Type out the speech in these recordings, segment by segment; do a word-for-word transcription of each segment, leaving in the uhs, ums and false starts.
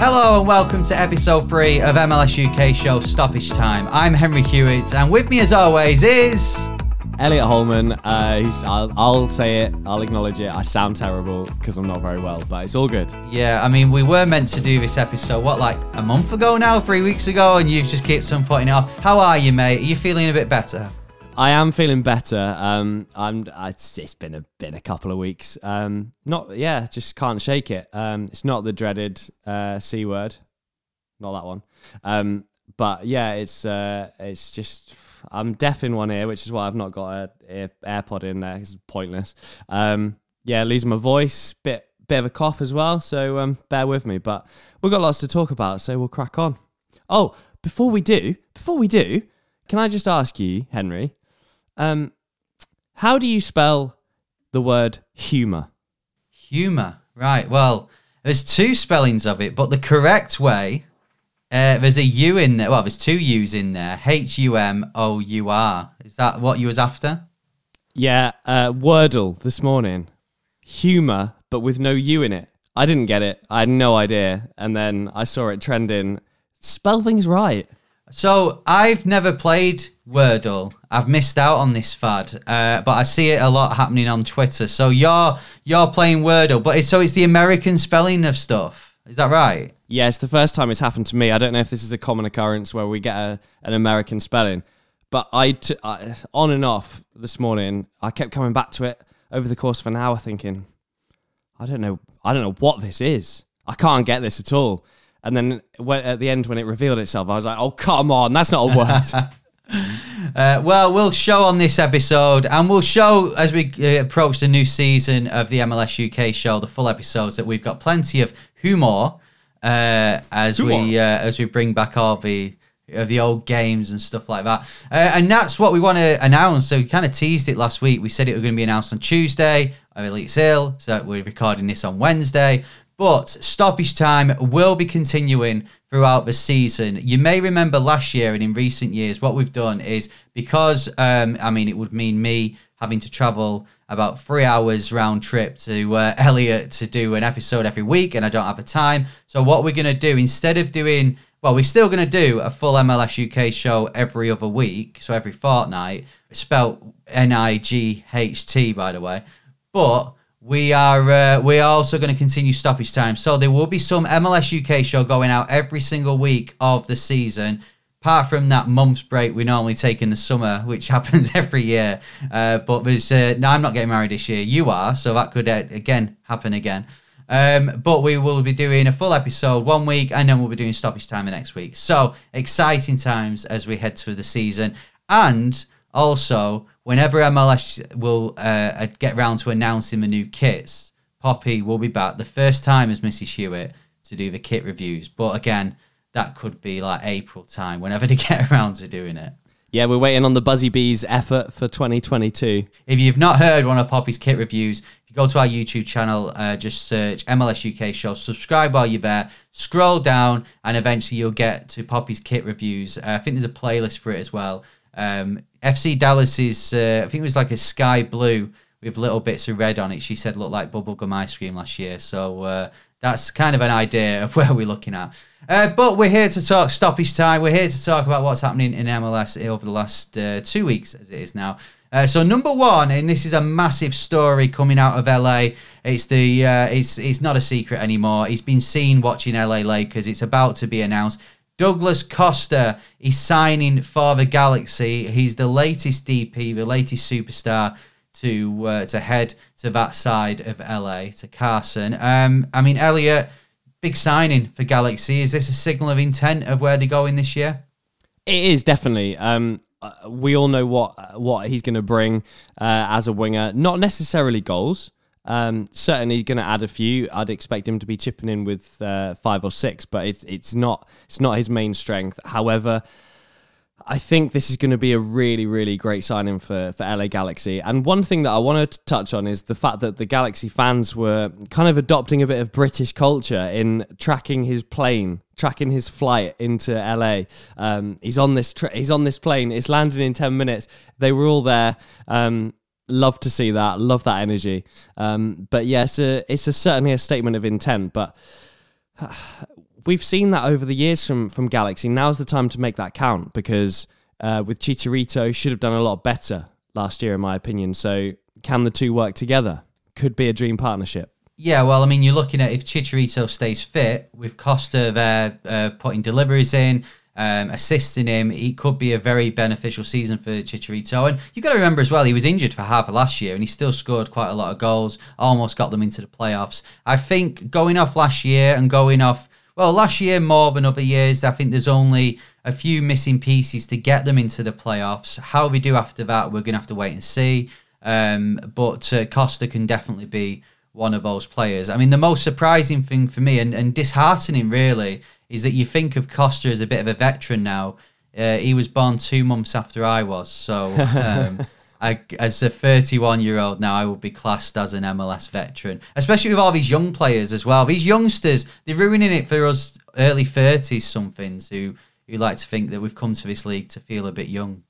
Hello and welcome to episode three of M L S U K show Stoppage Time. I'm Henry Hewitt, and with me as always is Elliot Holman. Uh, who's, I'll, I'll say it, I'll acknowledge it, I sound terrible because I'm not very well, but it's all good. Yeah, I mean, we were meant to do this episode, what, like a month ago now, three weeks ago, and you've just kept on putting it off. How are you, mate? Are you feeling a bit better? I am feeling better. Um, I'm. It's, it's been a been a couple of weeks. Um, not yeah, just can't shake it. Um, it's not the dreaded uh, C word, not that one. Um, but yeah, it's uh, it's just. I'm deaf in one ear, which is why I've not got an AirPod in there. It's pointless. Um, yeah, losing my voice, bit bit of a cough as well, so um, bear with me. But we've got lots to talk about, so we'll crack on. Oh, before we do, before we do, can I just ask you, Henry, um, how do you spell the word humour? Humour, right. Well, there's two spellings of it, but the correct way... Uh, there's a U in there. Well, there's two U's in there. H U M O U R. Is that what you was after? Yeah, uh, Wordle this morning. Humour, but with no U in it. I didn't get it. I had no idea. And then I saw it trending. Spell things right. So I've never played Wordle. I've missed out on this fad. Uh, but I see it a lot happening on Twitter. So you're you're playing Wordle, but it's, so it's the American spelling of stuff. Is that right? Yeah, it's the first time it's happened to me. I don't know if this is a common occurrence where we get a, an American spelling, but I, t- I on and off this morning, I kept coming back to it over the course of an hour thinking, I don't know, I don't know what this is. I can't get this at all. And then when, at the end, when it revealed itself, I was like, oh, come on, that's not a word. Uh, well, we'll show on this episode, and we'll show as we uh, approach the new season of the M L S U K show, the full episodes, that we've got plenty of humour uh, as humor. we uh, as we bring back all the uh, the old games and stuff like that. Uh, and that's what we want to announce. So we kind of teased it last week. We said it was going to be announced on Tuesday. Elliot's ill, so we're recording this on Wednesday. But Stoppage Time will be continuing throughout the season. You may remember last year and in recent years, what we've done is because, um, I mean, it would mean me having to travel about three hours round trip to uh, Elliot to do an episode every week, and I don't have the time. So what we're going to do, instead of doing, well, we're still going to do a full M L S U K show every other week, so every fortnight, spelled N I G H T, by the way, but... We are uh, we're also going to continue Stoppage Time. So there will be some M L S U K show going out every single week of the season. Apart from that month's break we normally take in the summer, which happens every year. Uh, but there's uh, no, I'm not getting married this year. You are, so that could, uh, again, happen again. Um, but we will be doing a full episode one week, and then we'll be doing Stoppage Time the next week. So exciting times as we head through the season. And also... whenever M L S will uh, get round to announcing the new kits, Poppy will be back the first time as Missus Hewitt to do the kit reviews. But again, that could be like April time, whenever they get around to doing it. Yeah, we're waiting on the Buzzy Bees effort for twenty twenty-two. If you've not heard one of Poppy's kit reviews, if you go to our YouTube channel, uh, just search M L S U K Show, subscribe while you're there, scroll down, and eventually you'll get to Poppy's kit reviews. Uh, I think there's a playlist for it as well. Um, F C Dallas's, uh, I think it was like a sky blue with little bits of red on it. She said looked like bubblegum ice cream last year. So uh, that's kind of an idea of where we're looking at. Uh, but we're here to talk stoppage time. We're here to talk about what's happening in M L S over the last uh, two weeks, as it is now. Uh, so number one, and this is a massive story coming out of L A. It's the uh, it's it's not a secret anymore. He's been seen watching L A Lakers. It's about to be announced. Douglas Costa is signing for the Galaxy. He's the latest D P, the latest superstar to uh, to head to that side of L A, to Carson. Um, I mean, Elliot. Big signing for Galaxy. Is this a signal of intent of where they're going this year? It is, definitely. Um, we all know what what he's going to bring uh, as a winger. Not necessarily goals. Um, certainly going to add a few. I'd expect him to be chipping in with uh, five or six, but it's it's not it's not his main strength. However, I think this is going to be a really, really great signing for, for L A Galaxy. And one thing that I wanted to touch on is the fact that the Galaxy fans were kind of adopting a bit of British culture in tracking his plane, tracking his flight into L A. Um, he's on this tra- he's on this plane. It's landing in ten minutes. They were all there. Um, love to see that. Love that energy. Um, but yeah, it's, a, it's a certainly a statement of intent. But Uh, we've seen that over the years from, from Galaxy. Now's the time to make that count because uh, with Chicharito, should have done a lot better last year, in my opinion. So can the two work together? Could be a dream partnership. Yeah, well, I mean, you're looking at if Chicharito stays fit, with Costa there uh, putting deliveries in, um, assisting him, it could be a very beneficial season for Chicharito. And you've got to remember as well, he was injured for half of last year and he still scored quite a lot of goals, almost got them into the playoffs. I think going off last year and going off Well, last year, more than other years, I think there's only a few missing pieces to get them into the playoffs. How we do after that, we're going to have to wait and see. Um, but uh, Costa can definitely be one of those players. I mean, the most surprising thing for me, and, and disheartening really, is that you think of Costa as a bit of a veteran now. Uh, he was born two months after I was. So um, I, as a thirty-one-year-old now, I would be classed as an M L S veteran, especially with all these young players as well. These youngsters, they're ruining it for us early thirties-somethings who, who like to think that we've come to this league to feel a bit young.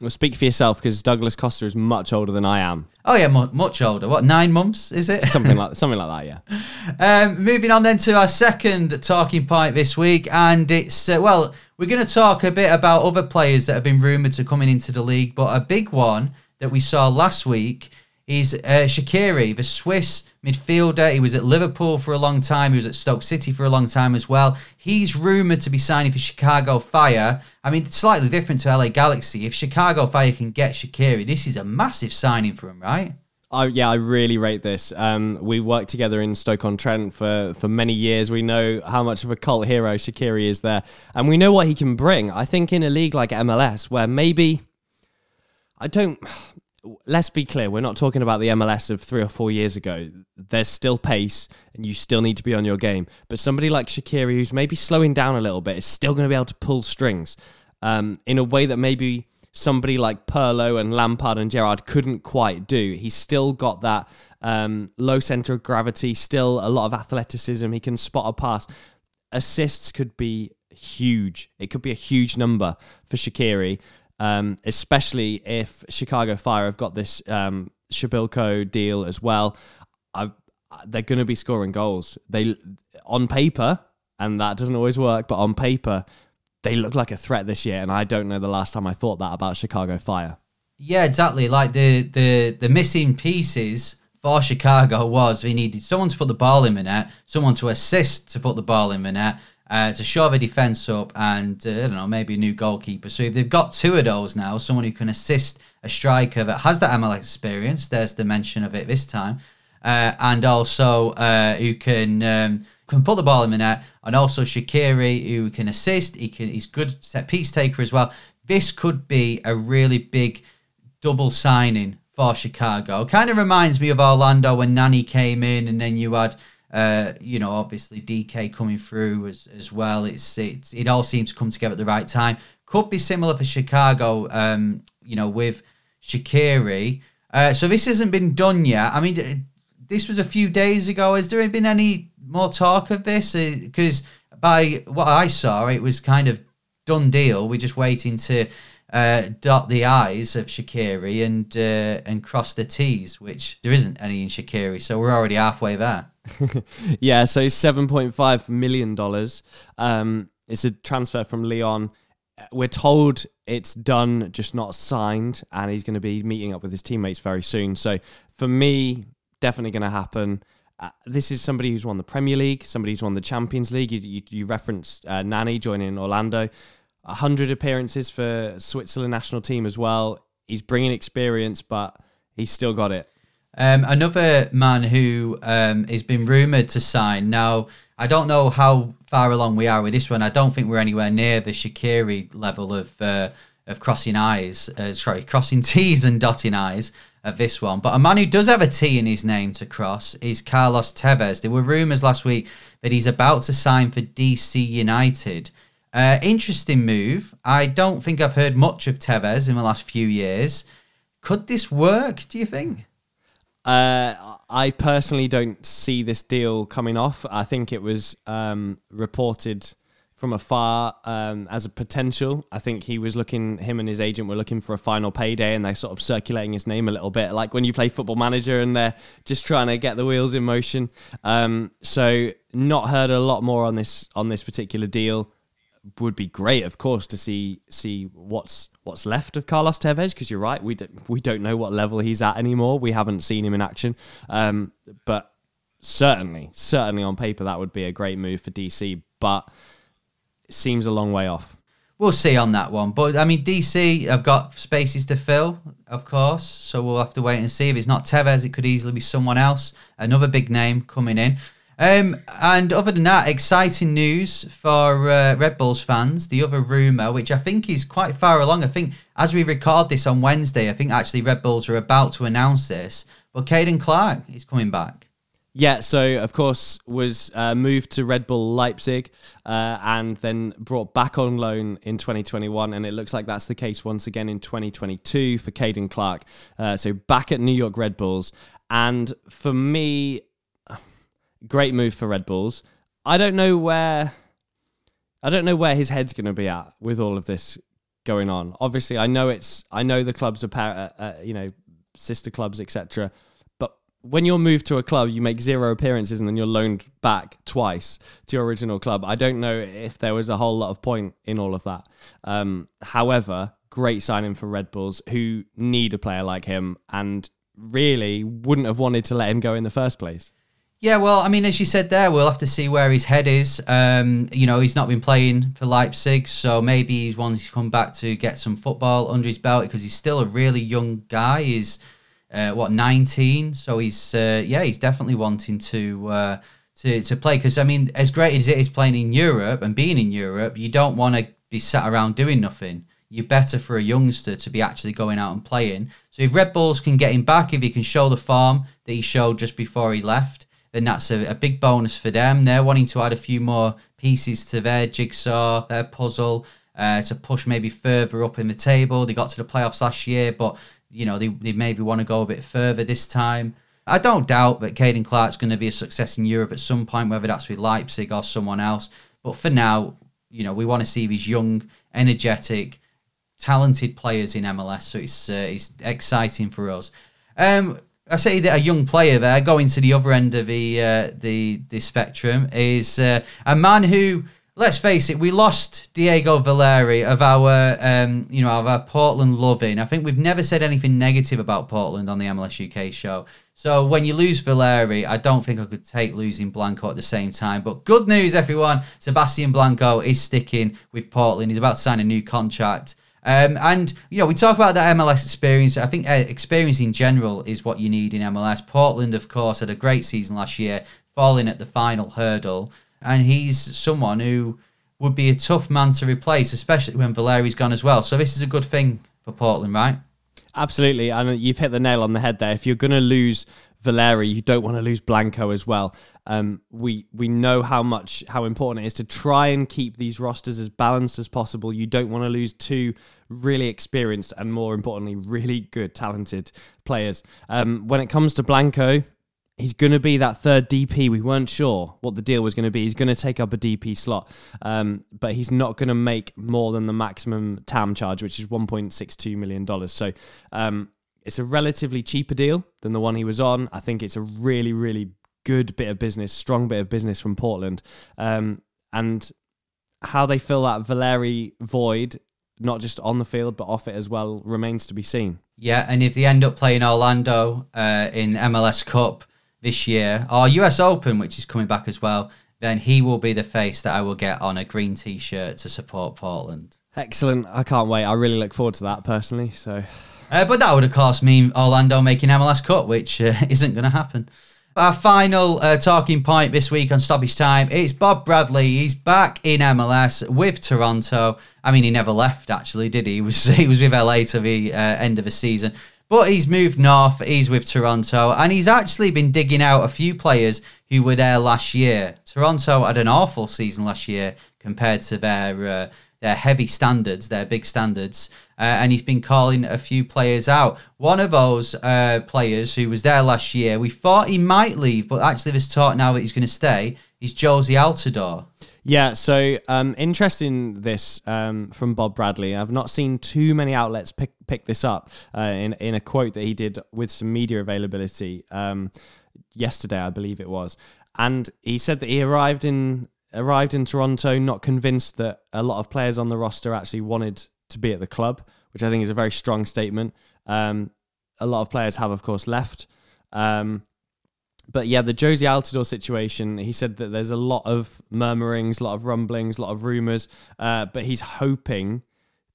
Well, speak for yourself, because Douglas Costa is much older than I am. Oh, yeah, mu- much older. What, nine months, is it? Something like something like that, yeah. Um, moving on then to our second talking point this week, and it's, uh, well, we're going to talk a bit about other players that have been rumoured to coming into the league, but a big one that we saw last week is uh, Shaqiri, the Swiss midfielder. He was at Liverpool for a long time. He was at Stoke City for a long time as well. He's rumoured to be signing for Chicago Fire. I mean, it's slightly different to L A Galaxy. If Chicago Fire can get Shaqiri, this is a massive signing for him, right? Oh, yeah, I really rate this. Um, we worked together in Stoke-on-Trent for, for many years. We know how much of a cult hero Shaqiri is there. And we know what he can bring. I think in a league like M L S, where maybe I don't, let's be clear, we're not talking about the M L S of three or four years ago. There's still pace and you still need to be on your game. But somebody like Shaqiri, who's maybe slowing down a little bit, is still going to be able to pull strings um, in a way that maybe somebody like Pirlo and Lampard and Gerrard couldn't quite do. He's still got that um, low centre of gravity, still a lot of athleticism. He can spot a pass. Assists could be huge. It could be a huge number for Shaqiri. Um, especially if Chicago Fire have got this um, Shabilko deal as well. I've, they're going to be scoring goals. They, on paper, and that doesn't always work, but on paper, they look like a threat this year, and I don't know the last time I thought that about Chicago Fire. Yeah, exactly. Like the the, the missing pieces for Chicago was they needed someone to put the ball in the net, someone to assist to put the ball in the net, Uh, to shore the defence up and, uh, I don't know, maybe a new goalkeeper. So if they've got two of those now, someone who can assist a striker that has that M L S experience, there's the mention of it this time, uh, and also uh, who can um, can put the ball in the net, and also Shaqiri, who can assist, he can he's good set-piece taker as well. This could be a really big double signing for Chicago. Kind of reminds me of Orlando when Nani came in, and then you had Uh, you know, obviously D K coming through as as well. It's, it's it all seems to come together at the right time. Could be similar for Chicago, um, you know, with Shaqiri. Uh, so this hasn't been done yet. I mean, this was a few days ago. Has there been any more talk of this? Because uh, by what I saw, it was kind of done deal. We're just waiting to uh, dot the I's of Shaqiri and uh, and cross the T's, which there isn't any in Shaqiri. So we're already halfway there. Yeah, so seven point five million dollars. Um, it's a transfer from Lyon. We're told it's done, just not signed, and he's going to be meeting up with his teammates very soon. So for me, definitely going to happen. Uh, this is somebody who's won the Premier League, somebody who's won the Champions League. You, you, you referenced uh, Nani joining Orlando. one hundred appearances for Switzerland national team as well. He's bringing experience, but he's still got it. Um, another man who um, has been rumoured to sign. Now, I don't know how far along we are with this one. I don't think we're anywhere near the Shaqiri level of uh, of crossing I's, uh, sorry, crossing T's and dotting I's at this one. But a man who does have a T in his name to cross is Carlos Tevez. There were rumours last week that he's about to sign for D C United. Uh, interesting move. I don't think I've heard much of Tevez in the last few years. Could this work, do you think? Uh, I personally don't see this deal coming off. I think it was um, reported from afar um, as a potential. I think he was looking, him and his agent were looking for a final payday, and they're sort of circulating his name a little bit, like when you play Football Manager and they're just trying to get the wheels in motion. Um, so not heard a lot more on this on this particular deal. Would be great, of course, to see see what's what's left of Carlos Tevez, because you're right, we don't, we don't know what level he's at anymore. We haven't seen him in action. Um, but certainly, certainly on paper, that would be a great move for D C, but it seems a long way off. We'll see on that one. But, I mean, D C have got spaces to fill, of course, so we'll have to wait and see. If it's not Tevez, it could easily be someone else, another big name coming in. Um, and other than that, exciting news for uh, Red Bulls fans. The other rumour, which I think is quite far along. I think as we record this on Wednesday, I think actually Red Bulls are about to announce this. But Caden Clark is coming back. Yeah, so of course was uh, moved to Red Bull Leipzig uh, and then brought back on loan in twenty twenty-one. And it looks like that's the case once again in twenty twenty-two for Caden Clark. Uh, so back at New York Red Bulls. And for me... Great move for Red Bulls. I don't know where I don't know where his head's going to be at with all of this going on. Obviously, I know it's I know the clubs are par- uh, you know sister clubs, et cetera. But when you're moved to a club, you make zero appearances and then you're loaned back twice to your original club. I don't know if there was a whole lot of point in all of that. Um, however, great signing for Red Bulls, who need a player like him and really wouldn't have wanted to let him go in the first place. Yeah, well, I mean, as you said there, we'll have to see where his head is. Um, you know, he's not been playing for Leipzig, so maybe he's wanting to come back to get some football under his belt because he's still a really young guy. He's, uh, what, nineteen? So he's, uh, yeah, he's definitely wanting to uh, to, to play because, I mean, as great as it is playing in Europe and being in Europe, you don't want to be sat around doing nothing. You're better for a youngster to be actually going out and playing. So if Red Bulls can get him back, if he can show the form that he showed just before he left, then that's a, a big bonus for them. They're wanting to add a few more pieces to their jigsaw, their puzzle, uh, to push maybe further up in the table. They got to the playoffs last year, but you know they, they maybe want to go a bit further this time. I don't doubt that Caden Clark's going to be a success in Europe at some point, whether that's with Leipzig or someone else. But for now, you know we want to see these young, energetic, talented players in M L S. So it's uh, it's exciting for us. Um, I say that a young player there, going to the other end of the uh, the, the spectrum, is uh, a man who, let's face it, we lost Diego Valeri of our um, you know of our Portland loving. I think we've never said anything negative about Portland on the M L S U K show. So when you lose Valeri, I don't think I could take losing Blanco at the same time. But good news, everyone, Sebastian Blanco is sticking with Portland. He's about to sign a new contract. Um, and, you know, we talk about that M L S experience. I think uh, experience in general is what you need in M L S. Portland, of course, had a great season last year, falling at the final hurdle. And he's someone who would be a tough man to replace, especially when Valeri's gone as well. So this is a good thing for Portland, right? Absolutely. And you've hit the nail on the head there. If you're going to lose Valeri, you don't want to lose Blanco as well. Um, we we know how much how important it is to try and keep these rosters as balanced as possible. You don't want to lose two really experienced and, more importantly, really good, talented players. Um, when it comes to Blanco, he's going to be that third D P. We weren't sure what the deal was going to be. He's going to take up a D P slot, um, but he's not going to make more than the maximum T A M charge, which is one point six two million dollars. So um, it's a relatively cheaper deal than the one he was on. I think it's a really, really good bit of business, strong bit of business from Portland. Um, and how they fill that Valeri void, not just on the field, but off it as well, remains to be seen. Yeah, and if they end up playing Orlando uh, in M L S Cup this year, or U S Open, which is coming back as well, then he will be the face that I will get on a green T-shirt to support Portland. Excellent. I can't wait. I really look forward to that, personally. So, uh, but that would, of course, mean Orlando making M L S Cup, which uh, isn't going to happen. Our final uh, talking point this week on Stoppage Time, it's Bob Bradley. He's back in M L S with Toronto. I mean, he never left, actually, did he? He was, he was with L A to the uh, end of the season. But he's moved north, he's with Toronto, and he's actually been digging out a few players who were there last year. Toronto had an awful season last year compared to their uh, their heavy standards, their big standards. Uh, and he's been calling a few players out. One of those uh, players who was there last year, we thought he might leave, but actually there's talk now that he's going to stay, is Jozy Altidore. Yeah, so um, interesting this um, from Bob Bradley. I've not seen too many outlets pick pick this up uh, in, in a quote that he did with some media availability um, yesterday, I believe it was. And he said that he arrived in arrived in Toronto not convinced that a lot of players on the roster actually wanted to be at the club, which I think is a very strong statement. Um, a lot of players have, of course, left. Um, but yeah, the Jozy Altidore situation, he said that there's a lot of murmurings, a lot of rumblings, a lot of rumours, uh, but he's hoping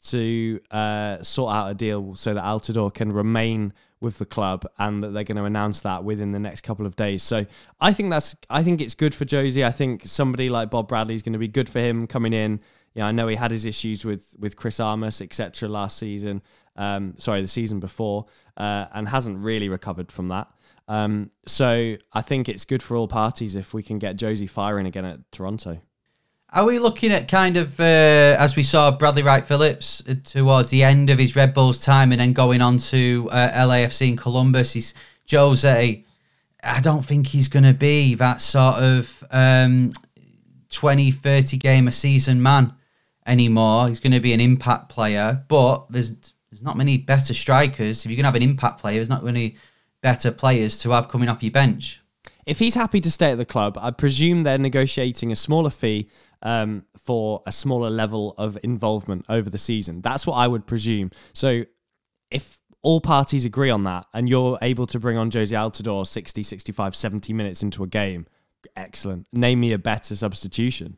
to uh, sort out a deal so that Altidore can remain with the club, and that they're going to announce that within the next couple of days. So I think that's, I think it's good for Jozy. I think somebody like Bob Bradley is going to be good for him coming in. Yeah, I know he had his issues with with Chris Armas, et cetera last season, um, sorry, the season before, uh, and hasn't really recovered from that. Um, so I think it's good for all parties if we can get Jozy firing again at Toronto. Are we looking at kind of, uh, as we saw Bradley Wright-Phillips towards the end of his Red Bulls time and then going on to uh, L A F C in Columbus, he's Jozy, I don't think he's going to be that sort of um, twenty, thirty game a season man anymore. He's going to be an impact player, but there's there's not many better strikers. If you're going to have an impact player, there's not many better players to have coming off your bench. If he's happy to stay at the club, I presume they're negotiating a smaller fee um, for a smaller level of involvement over the season. That's what I would presume. So if all parties agree on that and you're able to bring on Jozy Altidore sixty, sixty-five, seventy minutes into a game, excellent. Name me a better substitution.